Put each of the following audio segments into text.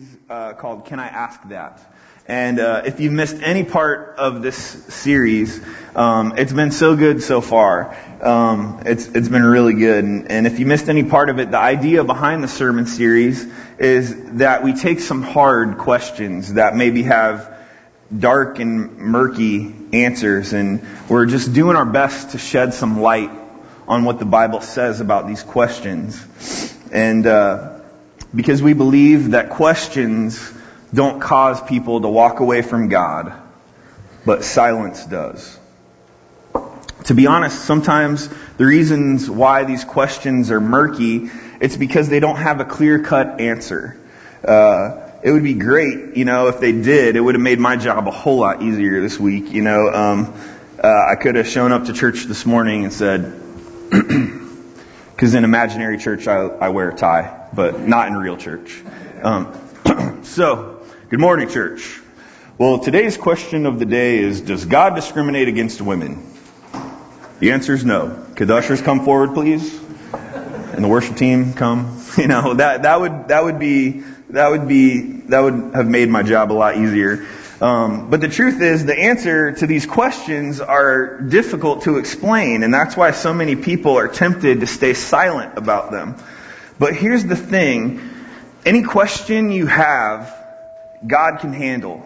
series called Can I Ask That? And if you've missed any part of this series, it's been so good so far. It's been really good. And if you missed any part of it, the idea behind the sermon series is that we take some hard questions that maybe have dark and murky answers, and we're just doing our best to shed some light on what the Bible says about these questions. And because we believe that questions don't cause people to walk away from God, but silence does. To be honest, sometimes the reasons why these questions are murky, it's because they don't have a clear-cut answer. It would be great, if they did. It would have made my job a whole lot easier this week. I could have shown up to church this morning and said, because in imaginary church I wear a tie, but not in real church. So, good morning, church. Well, today's question of the day is, does God discriminate against women? The answer is no. Could the ushers come forward, please? And the worship team come? That would have made my job a lot easier. But the truth is, the answer to these questions are difficult to explain, and that's why so many people are tempted to stay silent about them. But here's the thing. Any question you have, God can handle.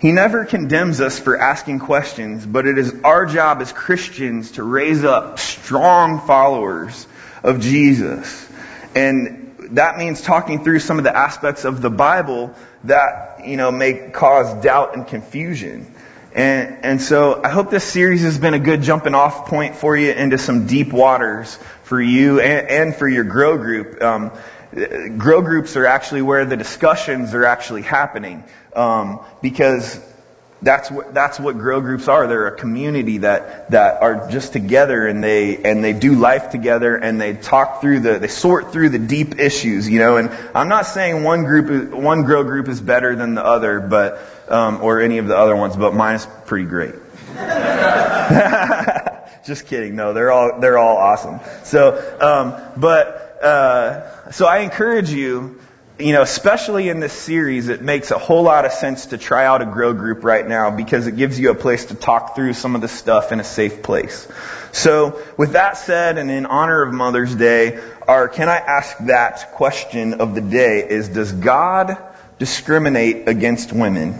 He never condemns us for asking questions, but it is our job as Christians to raise up strong followers of Jesus. And that means talking through some of the aspects of the Bible that, may cause doubt and confusion. And so I hope this series has been a good jumping off point for you into some deep waters for you and for your grow group. Grow groups are actually where the discussions are actually happening, because that's what grow groups are. They're a community that are just together, and they do life together, and they talk through they sort through the deep issues, And I'm not saying one grow group is better than the other, but or any of the other ones, but mine is pretty great. Just kidding. No, they're all awesome. So, so I encourage you, especially in this series, it makes a whole lot of sense to try out a grow group right now, because it gives you a place to talk through some of the stuff in a safe place. So with that said, and in honor of Mother's Day, our Can I Ask That question of the day is, does God discriminate against women?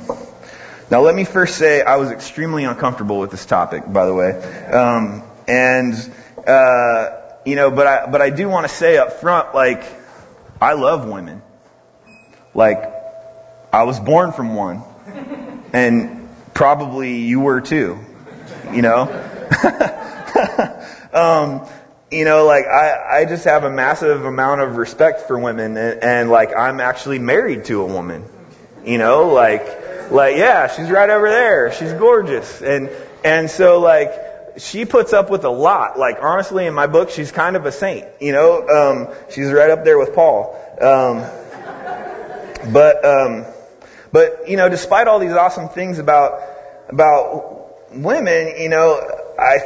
Now let me first say I was extremely uncomfortable with this topic, by the way. But I do want to say up front, I love women. I was born from one. And probably you were too. I just have a massive amount of respect for women, and I'm actually married to a woman. Yeah, she's right over there. She's gorgeous. And so she puts up with a lot. Honestly, in my book, she's kind of a saint. She's right up there with Paul. But despite all these awesome things about women, I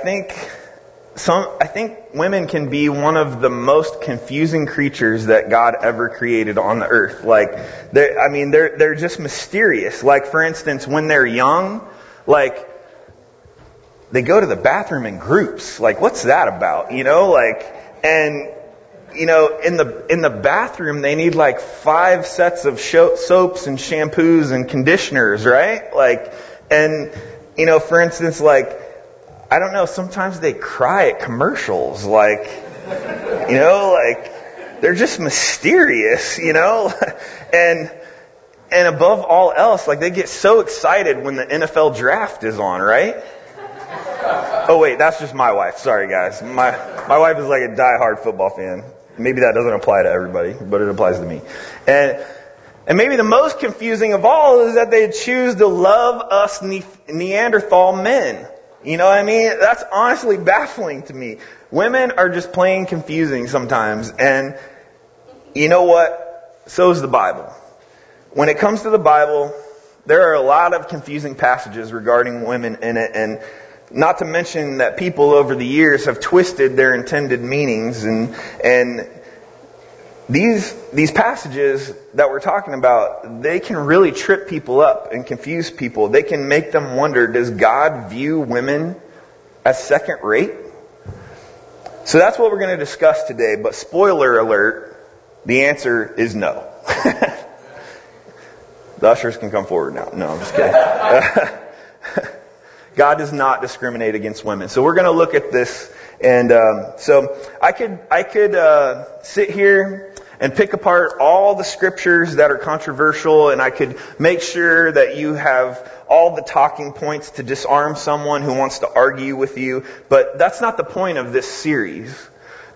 think women can be one of the most confusing creatures that God ever created on the earth. They're just mysterious. For instance, when they're young, they go to the bathroom in groups. What's that about? In the bathroom, they need 5 sets of soaps and shampoos and conditioners, right? For instance, I don't know, sometimes they cry at commercials. They're just mysterious, and above all else, they get so excited when the NFL draft is on, right? Oh wait, that's just my wife. Sorry guys. My wife is a diehard football fan. Maybe that doesn't apply to everybody, but it applies to me. And maybe the most confusing of all is that they choose to love us Neanderthal men. You know what I mean? That's honestly baffling to me. Women are just plain confusing sometimes, and you know what? So is the Bible. When it comes to the Bible, there are a lot of confusing passages regarding women in it, and not to mention that people over the years have twisted their intended meanings, and These passages that we're talking about, they can really trip people up and confuse people. They can make them wonder, does God view women as second rate? So that's what we're going to discuss today. But spoiler alert, the answer is no. The ushers can come forward now. No, I'm just kidding. God does not discriminate against women. So we're going to look at this. And so I could sit here and pick apart all the scriptures that are controversial, and I could make sure that you have all the talking points to disarm someone who wants to argue with you. But that's not the point of this series.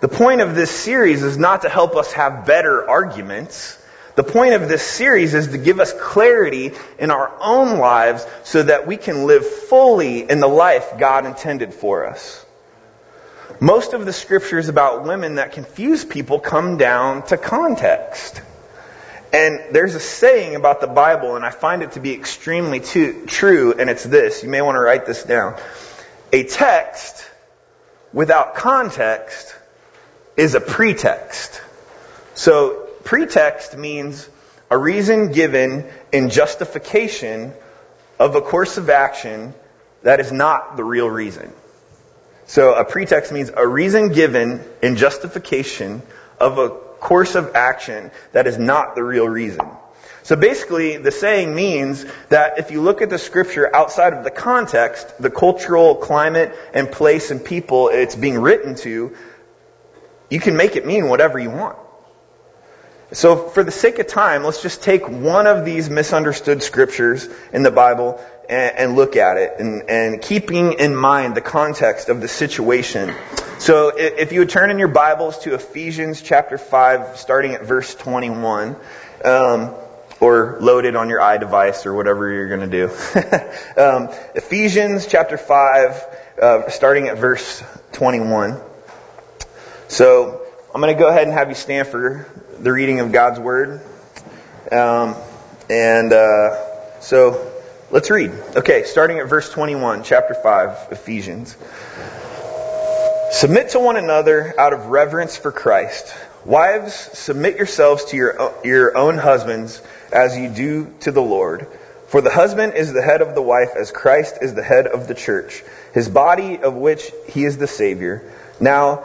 The point of this series is not to help us have better arguments. The point of this series is to give us clarity in our own lives so that we can live fully in the life God intended for us. Most of the scriptures about women that confuse people come down to context. And there's a saying about the Bible, and I find it to be extremely true, and it's this. You may want to write this down. A text without context is a pretext. So pretext means a reason given in justification of a course of action that is not the real reason. So a pretext means a reason given in justification of a course of action that is not the real reason. So basically, the saying means that if you look at the scripture outside of the context, the cultural climate and place and people it's being written to, you can make it mean whatever you want. So for the sake of time, let's just take one of these misunderstood scriptures in the Bible and look at it, and keeping in mind the context of the situation. So if you would turn in your Bibles to Ephesians chapter 5, starting at verse 21, or load it on your iDevice or whatever you're going to do. Ephesians chapter 5, starting at verse 21. So I'm going to go ahead and have you stand for the reading of God's Word. So let's read. Okay, starting at verse 21, chapter 5, Ephesians. Submit to one another out of reverence for Christ. Wives, submit yourselves to your own husbands as you do to the Lord. For the husband is the head of the wife as Christ is the head of the church, his body of which he is the Savior. Now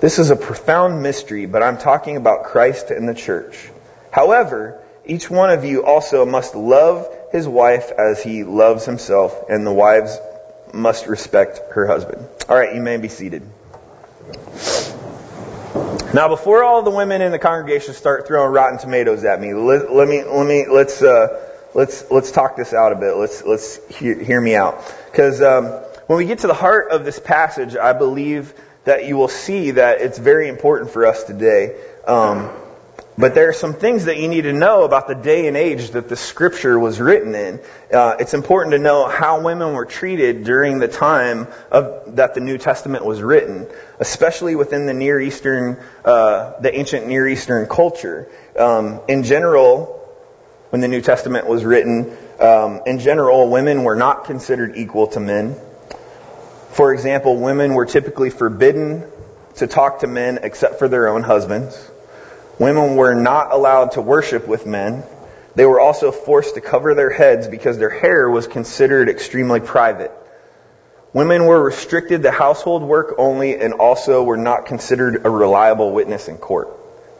This is a profound mystery, but I'm talking about Christ and the church. However, each one of you also must love his wife as he loves himself, and the wives must respect her husband. All right, you may be seated. Now, before all the women in the congregation start throwing rotten tomatoes at me, let's talk this out a bit. Let's hear me out, because when we get to the heart of this passage, I believe that you will see that it's very important for us today. But there are some things that you need to know about the day and age that the scripture was written in. It's important to know how women were treated during the time that the New Testament was written, especially within the ancient Near Eastern culture. When the New Testament was written, women were not considered equal to men. For example, women were typically forbidden to talk to men except for their own husbands. Women were not allowed to worship with men. They were also forced to cover their heads because their hair was considered extremely private. Women were restricted to household work only, and also were not considered a reliable witness in court.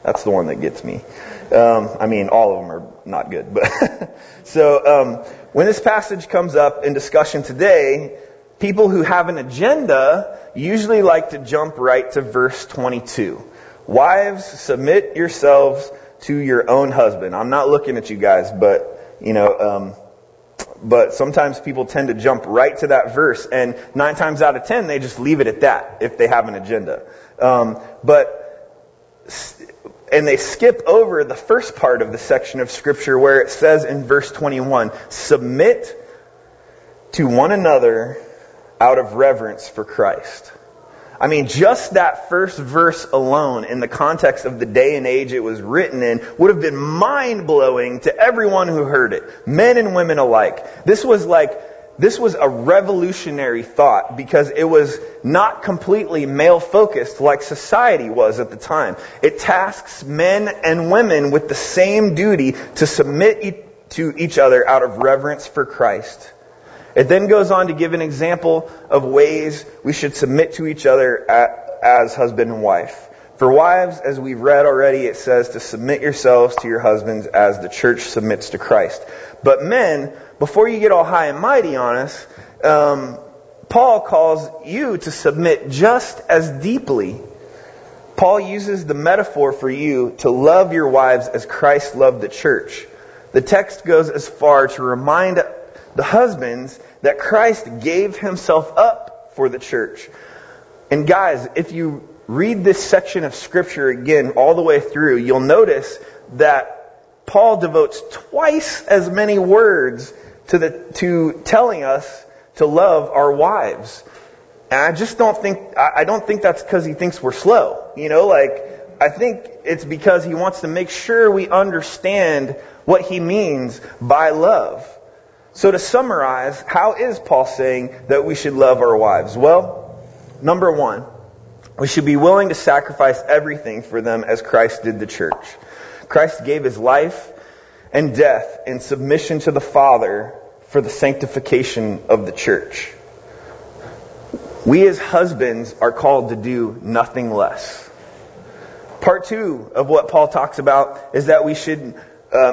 That's the one that gets me. I mean, all of them are not good. But so when this passage comes up in discussion today, people who have an agenda usually like to jump right to verse 22. Wives, submit yourselves to your own husband. I'm not looking at you guys, but you know, but sometimes people tend to jump right to that verse, and 9 times out of 10 they just leave it at that if they have an agenda. And they skip over the first part of the section of Scripture where it says in verse 21, submit to one another out of reverence for Christ. I mean, just that first verse alone, in the context of the day and age it was written in, would have been mind-blowing to everyone who heard it, men and women alike. This was a revolutionary thought because it was not completely male-focused like society was at the time. It tasks men and women with the same duty to submit to each other out of reverence for Christ. It then goes on to give an example of ways we should submit to each other as husband and wife. For wives, as we've read already, it says to submit yourselves to your husbands as the church submits to Christ. But men, before you get all high and mighty on us, Paul calls you to submit just as deeply. Paul uses the metaphor for you to love your wives as Christ loved the church. The text goes as far to remind the husbands that Christ gave himself up for the church. And guys, if you read this section of Scripture again all the way through, you'll notice that Paul devotes twice as many words to telling us to love our wives. And I don't think that's because he thinks we're slow. You know, I think it's because he wants to make sure we understand what he means by love. So to summarize, how is Paul saying that we should love our wives? Well, number one, we should be willing to sacrifice everything for them as Christ did the church. Christ gave his life and death in submission to the Father for the sanctification of the church. We as husbands are called to do nothing less. Part two of what Paul talks about is that we should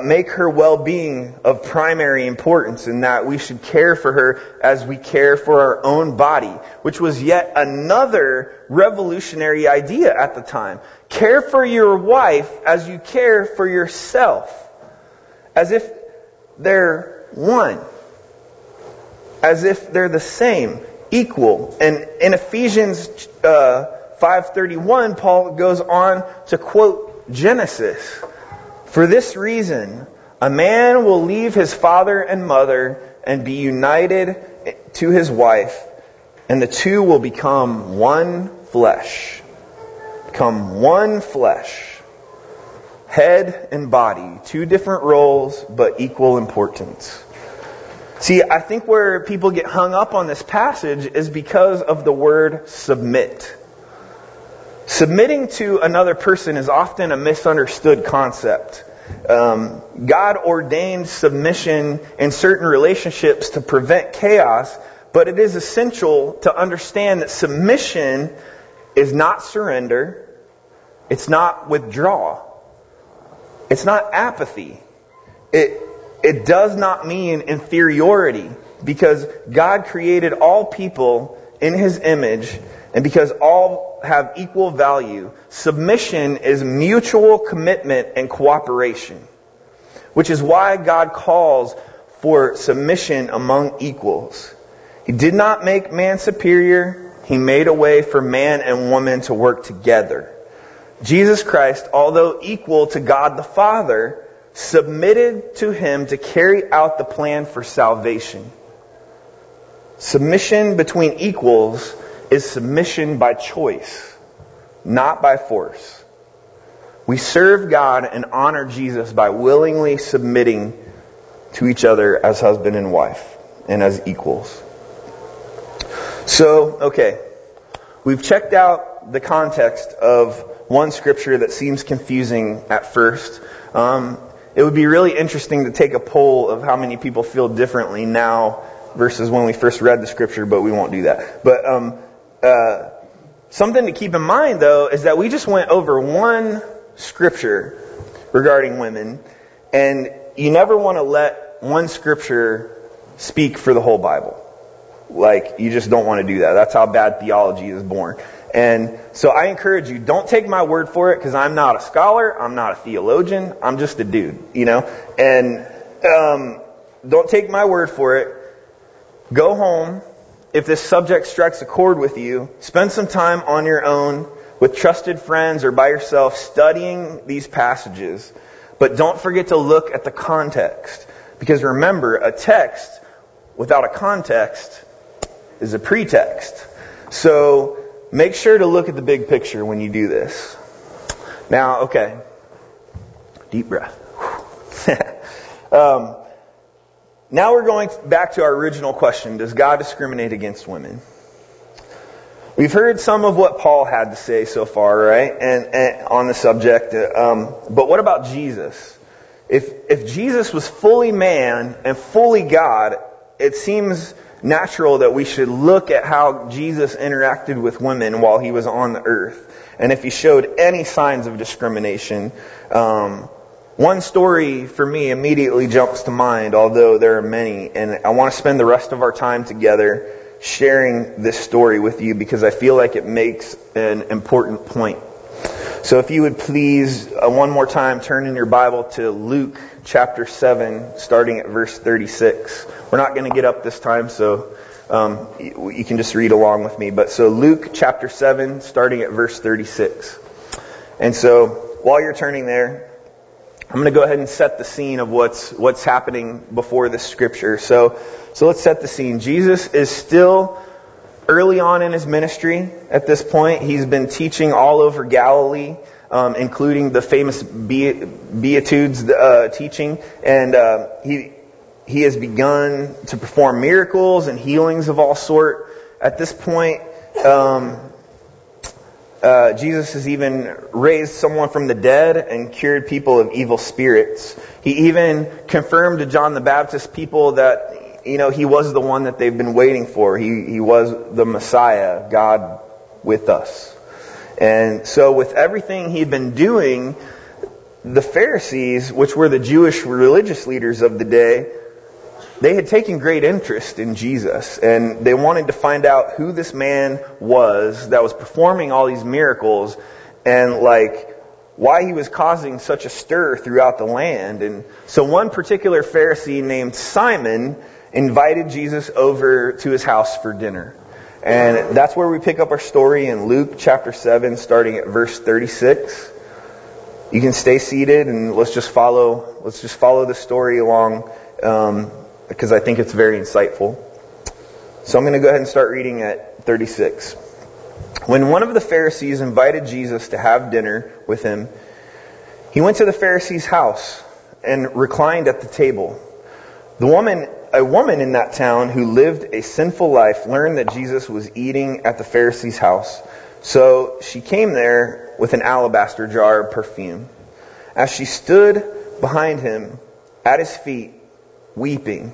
make her well-being of primary importance, and that we should care for her as we care for our own body, which was yet another revolutionary idea at the time. Care for your wife as you care for yourself, as if they're one, as if they're the same, equal. And in Ephesians 5:31, Paul goes on to quote Genesis. For this reason, a man will leave his father and mother and be united to his wife, and the two will become one flesh. Become one flesh. Head and body. Two different roles, but equal importance. See, I think where people get hung up on this passage is because of the word submit. Submitting to another person is often a misunderstood concept. God ordained submission in certain relationships to prevent chaos, but it is essential to understand that submission is not surrender. It's not withdrawal. It's not apathy. It does not mean inferiority, because God created all people in His image, and because all have equal value, submission is mutual commitment and cooperation, which is why God calls for submission among equals. He did not make man superior. He made a way for man and woman to work together. Jesus Christ, although equal to God the Father, submitted to Him to carry out the plan for salvation. Submission between equals is submission by choice, not by force. We serve God and honor Jesus by willingly submitting to each other as husband and wife and as equals. So, okay, we've checked out the context of one Scripture that seems confusing at first. It would be really interesting to take a poll of how many people feel differently now versus when we first read the Scripture, but we won't do that. But something to keep in mind, though, is that we just went over one Scripture regarding women. And you never want to let one scripture speak for the whole Bible. Like, you just don't want to do that. That's how bad theology is born. And so I encourage you, don't take my word for it, because I'm not a scholar, I'm not a theologian, I'm just a dude, you know. And don't take my word for it. Go home. If this subject strikes a chord with you, spend some time on your own with trusted friends or by yourself studying these passages. But don't forget to look at the context. Because remember, a text without a context is a pretext. So make sure to look at the big picture when you do this. Now, okay. Deep breath. Now we're going back to our original question. Does God discriminate against women? We've heard some of what Paul had to say so far, right? And on the subject. But what about Jesus? If Jesus was fully man and fully God, it seems natural that we should look at how Jesus interacted with women while he was on the earth. And if he showed any signs of discrimination, one story for me immediately jumps to mind, although there are many, and I want to spend the rest of our time together sharing this story with you because I feel like it makes an important point. So if you would please, one more time, turn in your Bible to Luke chapter 7, starting at verse 36. We're not going to get up this time, so you can just read along with me. But so Luke chapter 7, starting at verse 36. And so while you're turning there, I'm going to go ahead and set the scene of what's happening before this scripture. So let's set the scene. Jesus is still early on in his ministry at this point. He's been teaching all over Galilee, including the famous Beatitudes teaching. And he has begun to perform miracles and healings of all sort. At this point, Jesus has even raised someone from the dead and cured people of evil spirits. He even confirmed to John the Baptist people that, you know, he was the one that they've been waiting for. He was the Messiah, God with us. And so with everything he'd been doing, the Pharisees, which were the Jewish religious leaders of the day, they had taken great interest in Jesus, and they wanted to find out who this man was that was performing all these miracles, and like why he was causing such a stir throughout the land. And so one particular Pharisee named Simon invited Jesus over to his house for dinner. And that's where we pick up our story in Luke chapter 7, starting at verse 36. You can stay seated, and let's just follow the story along, because I think it's very insightful. So I'm going to go ahead and start reading at 36. When one of the Pharisees invited Jesus to have dinner with him, he went to the Pharisee's house and reclined at the table. A woman in that town who lived a sinful life learned that Jesus was eating at the Pharisee's house. So she came there with an alabaster jar of perfume. As she stood behind him at his feet, weeping,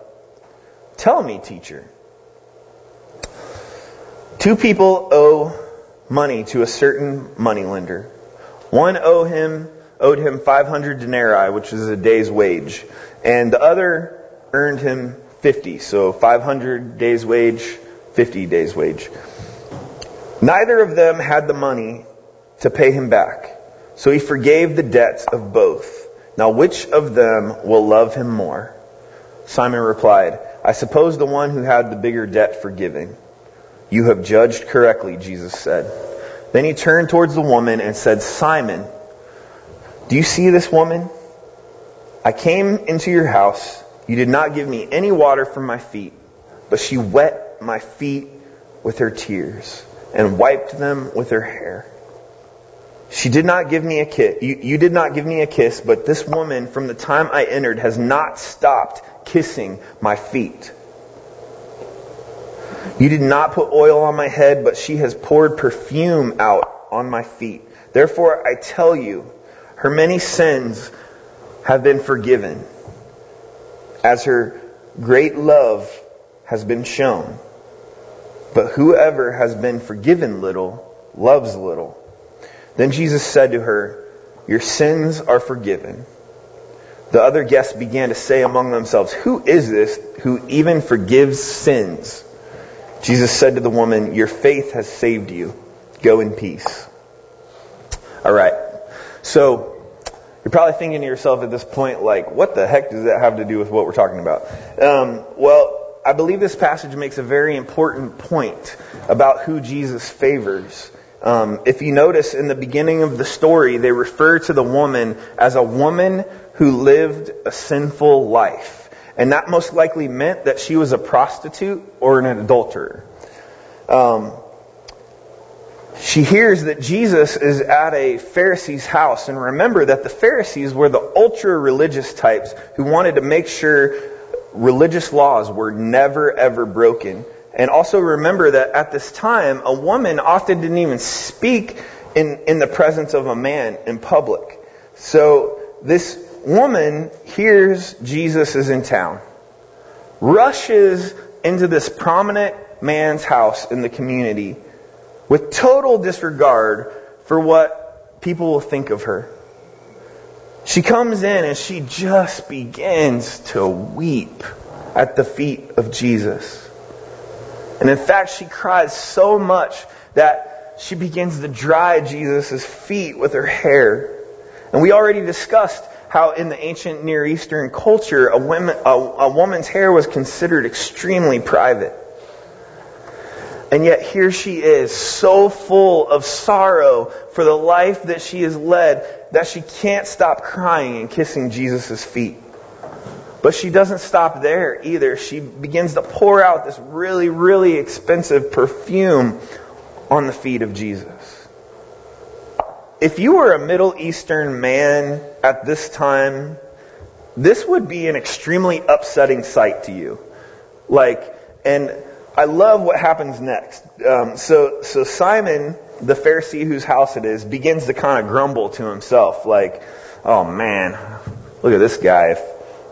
"Tell me, teacher." "Two people owe money to a certain moneylender. One owed him 500 denarii, which is a day's wage, and the other earned him 50. So 500 days' wage, 50 days' wage. Neither of them had the money to pay him back, so he forgave the debts of both. Now which of them will love him more?" Simon replied, "I suppose the one who had the bigger debt forgiven." "You have judged correctly," Jesus said. Then he turned towards the woman and said, "Simon, do you see this woman? I came into your house. You did not give me any water for my feet, but she wet my feet with her tears and wiped them with her hair. She did not give me a kiss. You did not give me a kiss, but this woman from the time I entered has not stopped kissing my feet. You did not put oil on my head, but she has poured perfume out on my feet. Therefore, I tell you, her many sins have been forgiven, as her great love has been shown. But whoever has been forgiven little, loves little. Then Jesus said to her, "Your sins are forgiven." The other guests began to say among themselves, "Who is this who even forgives sins?" Jesus said to the woman, "Your faith has saved you. Go in peace." All right. So you're probably thinking to yourself at this point, like, what the heck does that have to do with what we're talking about? Well, I believe this passage makes a very important point about who Jesus favors. If you notice in the beginning of the story, they refer to the woman as a woman who lived a sinful life. And that most likely meant that she was a prostitute or an adulterer. She hears that Jesus is at a Pharisee's house. And remember that the Pharisees were the ultra-religious types who wanted to make sure religious laws were never, ever broken. And also remember that at this time, a woman often didn't even speak in the presence of a man in public. So this woman hears Jesus is in town, rushes into this prominent man's house in the community with total disregard for what people will think of her. She comes in and she just begins to weep at the feet of Jesus. And in fact, she cries so much that she begins to dry Jesus' feet with her hair. And we already discussed how in the ancient Near Eastern culture, a woman's hair was considered extremely private. And yet here she is, so full of sorrow for the life that she has led, that she can't stop crying and kissing Jesus' feet. But she doesn't stop there either. She begins to pour out this really, really expensive perfume on the feet of Jesus. If you were a Middle Eastern man at this time, this would be an extremely upsetting sight to you. And I love what happens next. So Simon, the Pharisee whose house it is, begins to kind of grumble to himself, like, "Oh man, look at this guy. If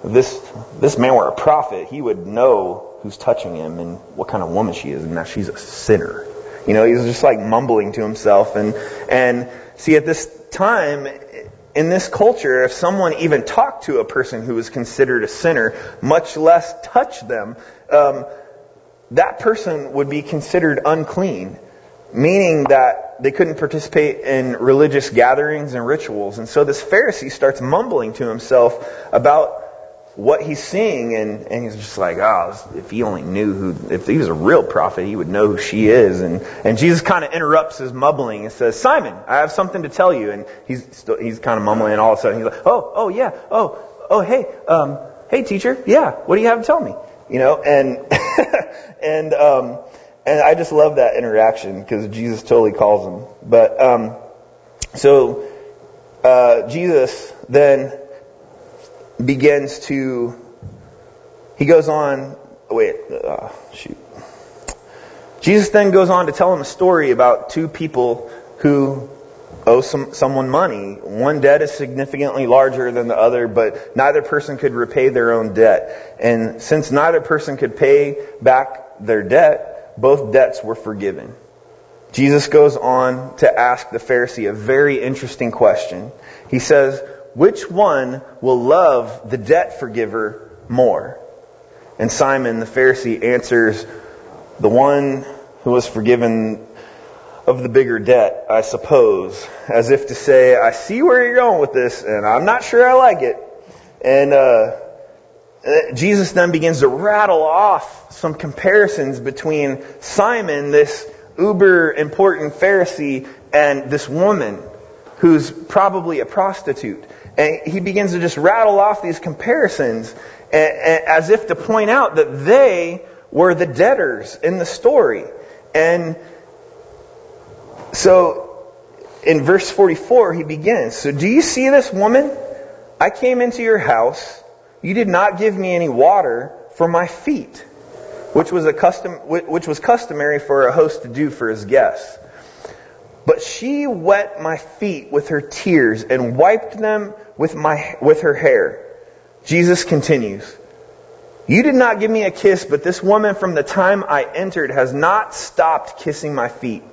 this man were a prophet, he would know who's touching him and what kind of woman she is, and that she's a sinner." You know, he's just like mumbling to himself. And see, at this time, in this culture, if someone even talked to a person who was considered a sinner, much less touched them, that person would be considered unclean, meaning that they couldn't participate in religious gatherings and rituals. And so this Pharisee starts mumbling to himself about what he's seeing, and he's just like, if he only knew who, if he was a real prophet, he would know who she is. And Jesus kind of interrupts his mumbling and says, "Simon, I have something to tell you." And he's kind of mumbling, and all of a sudden he's like, hey teacher, yeah, what do you have to tell me? You know, and I just love that interaction because Jesus totally calls him. But Jesus then begins to, he goes on, Jesus then goes on to tell him a story about two people who owe someone money. One debt is significantly larger than the other, but neither person could repay their own debt. And since neither person could pay back their debt, both debts were forgiven. Jesus goes on to ask the Pharisee a very interesting question. He says, "Which one will love the debt forgiver more?" And Simon the Pharisee answers, "The one who was forgiven of the bigger debt, I suppose." As if to say, I see where you're going with this, and I'm not sure I like it. And Jesus then begins to rattle off some comparisons between Simon, this uber important Pharisee, and this woman who's probably a prostitute. And he begins to just rattle off these comparisons as if to point out that they were the debtors in the story. And so in verse 44, he begins, "So do you see this woman? I came into your house. You did not give me any water for my feet," which was customary for a host to do for his guests. "But she wet my feet with her tears and wiped them with her hair." Jesus continues, "You did not give me a kiss, but this woman from the time I entered has not stopped kissing my feet.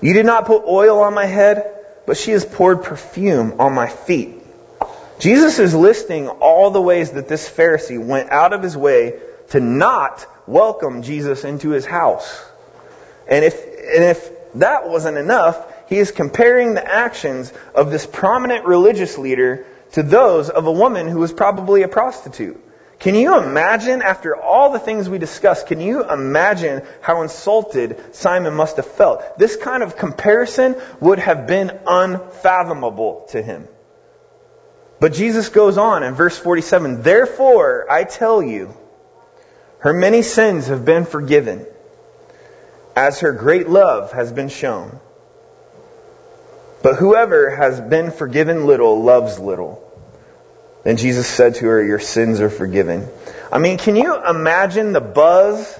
You did not put oil on my head, but she has poured perfume on my feet." Jesus is listing all the ways that this Pharisee went out of his way to not welcome Jesus into his house. And if that wasn't enough, he is comparing the actions of this prominent religious leader to those of a woman who was probably a prostitute. Can you imagine, after all the things we discussed, can you imagine how insulted Simon must have felt? This kind of comparison would have been unfathomable to him. But Jesus goes on in verse 47, "Therefore, I tell you, her many sins have been forgiven, as her great love has been shown. But whoever has been forgiven little loves little." Then Jesus said to her, "Your sins are forgiven." I mean, can you imagine the buzz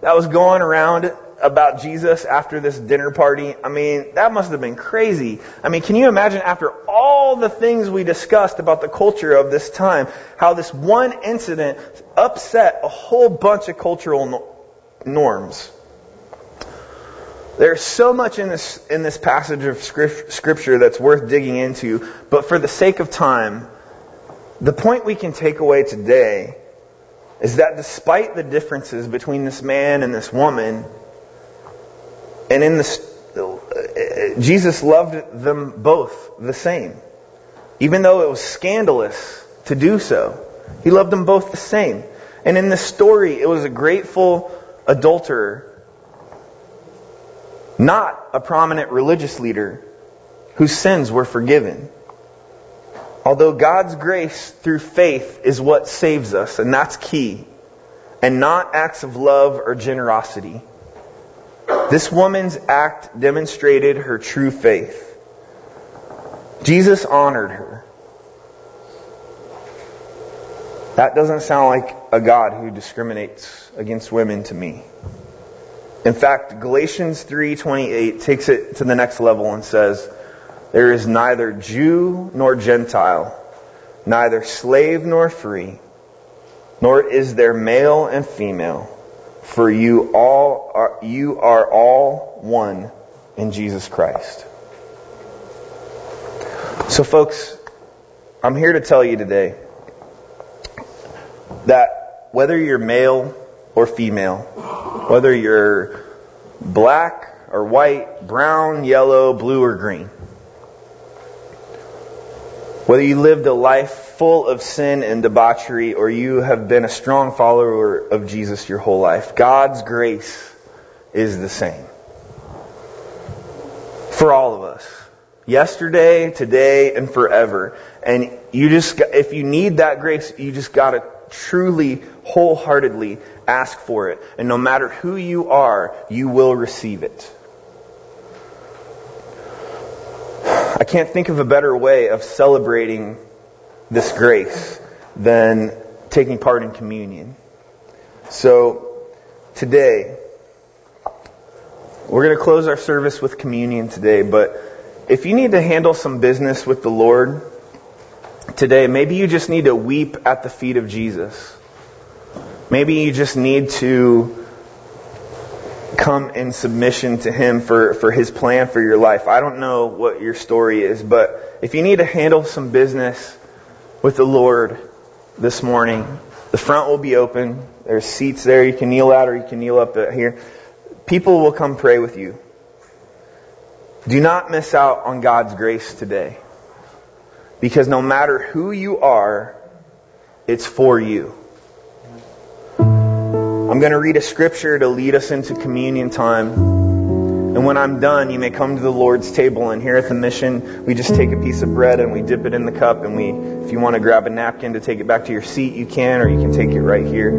that was going around about Jesus after this dinner party? I mean, that must have been crazy. I mean, can you imagine, after all the things we discussed about the culture of this time, how this one incident upset a whole bunch of cultural norms? There's so much in this passage of Scripture that's worth digging into, but for the sake of time, the point we can take away today is that despite the differences between this man and this woman, and in this, Jesus loved them both the same. Even though it was scandalous to do so, he loved them both the same. And in this story, it was a grateful adulterer, not a prominent religious leader, whose sins were forgiven. Although God's grace through faith is what saves us, and that's key, and not acts of love or generosity, this woman's act demonstrated her true faith. Jesus honored her. That doesn't sound like a God who discriminates against women to me. In fact, Galatians 3:28 takes it to the next level and says, "There is neither Jew nor Gentile, neither slave nor free, nor is there male and female, for you are all one in Jesus Christ." So folks, I'm here to tell you today that whether you're male or female, whether you're black or white, brown, yellow, blue, or green, whether you lived a life full of sin and debauchery, or you have been a strong follower of Jesus your whole life, God's grace is the same for all of us. Yesterday, today, and forever. And if you need that grace, you just got to truly, wholeheartedly ask for it. And no matter who you are, you will receive it. I can't think of a better way of celebrating this grace than taking part in communion. So today, we're going to close our service with communion today, but if you need to handle some business with the Lord today, maybe you just need to weep at the feet of Jesus. Maybe you just need to come in submission to Him for His plan for your life. I don't know what your story is, but if you need to handle some business with the Lord this morning, the front will be open. There's seats there. You can kneel out or you can kneel up here. People will come pray with you. Do not miss out on God's grace today, because no matter who you are, it's for you. I'm going to read a scripture to lead us into communion time. And when I'm done, you may come to the Lord's table. And here at the mission, we just take a piece of bread and we dip it in the cup. And if you want to grab a napkin to take it back to your seat, you can, or you can take it right here.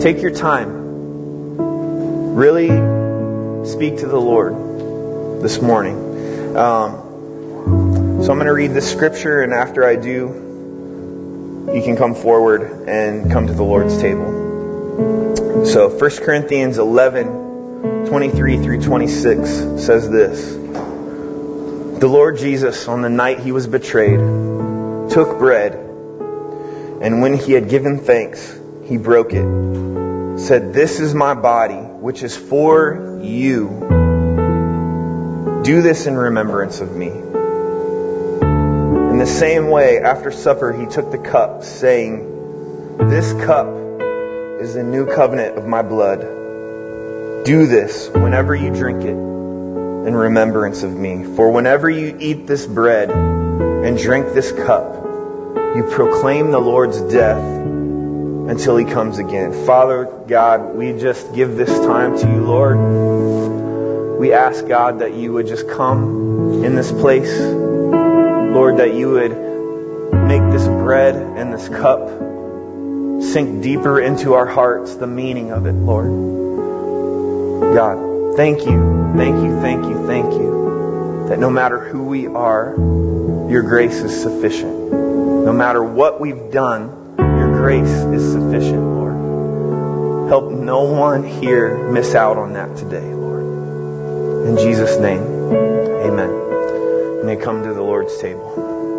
Take your time. Really speak to the Lord this morning. So I'm going to read this scripture, and after I do, you can come forward and come to the Lord's table. So 1 Corinthians 11:23-26 says this. The Lord Jesus, on the night he was betrayed, took bread, and when he had given thanks, he broke it, said, "This is my body, which is for you. Do this in remembrance of me." In the same way, after supper, he took the cup, saying, "This cup is the new covenant of my blood. Do this whenever you drink it in remembrance of me. For whenever you eat this bread and drink this cup, you proclaim the Lord's death until he comes again." Father God, we just give this time to you, Lord. We ask, God, that you would just come in this place. Lord, that you would make this bread and this cup sink deeper into our hearts, the meaning of it, Lord. God, thank you, that no matter who we are, your grace is sufficient. No matter what we've done, grace is sufficient, Lord. Help no one here miss out on that today, Lord. In Jesus' name, amen. And they come to the Lord's table.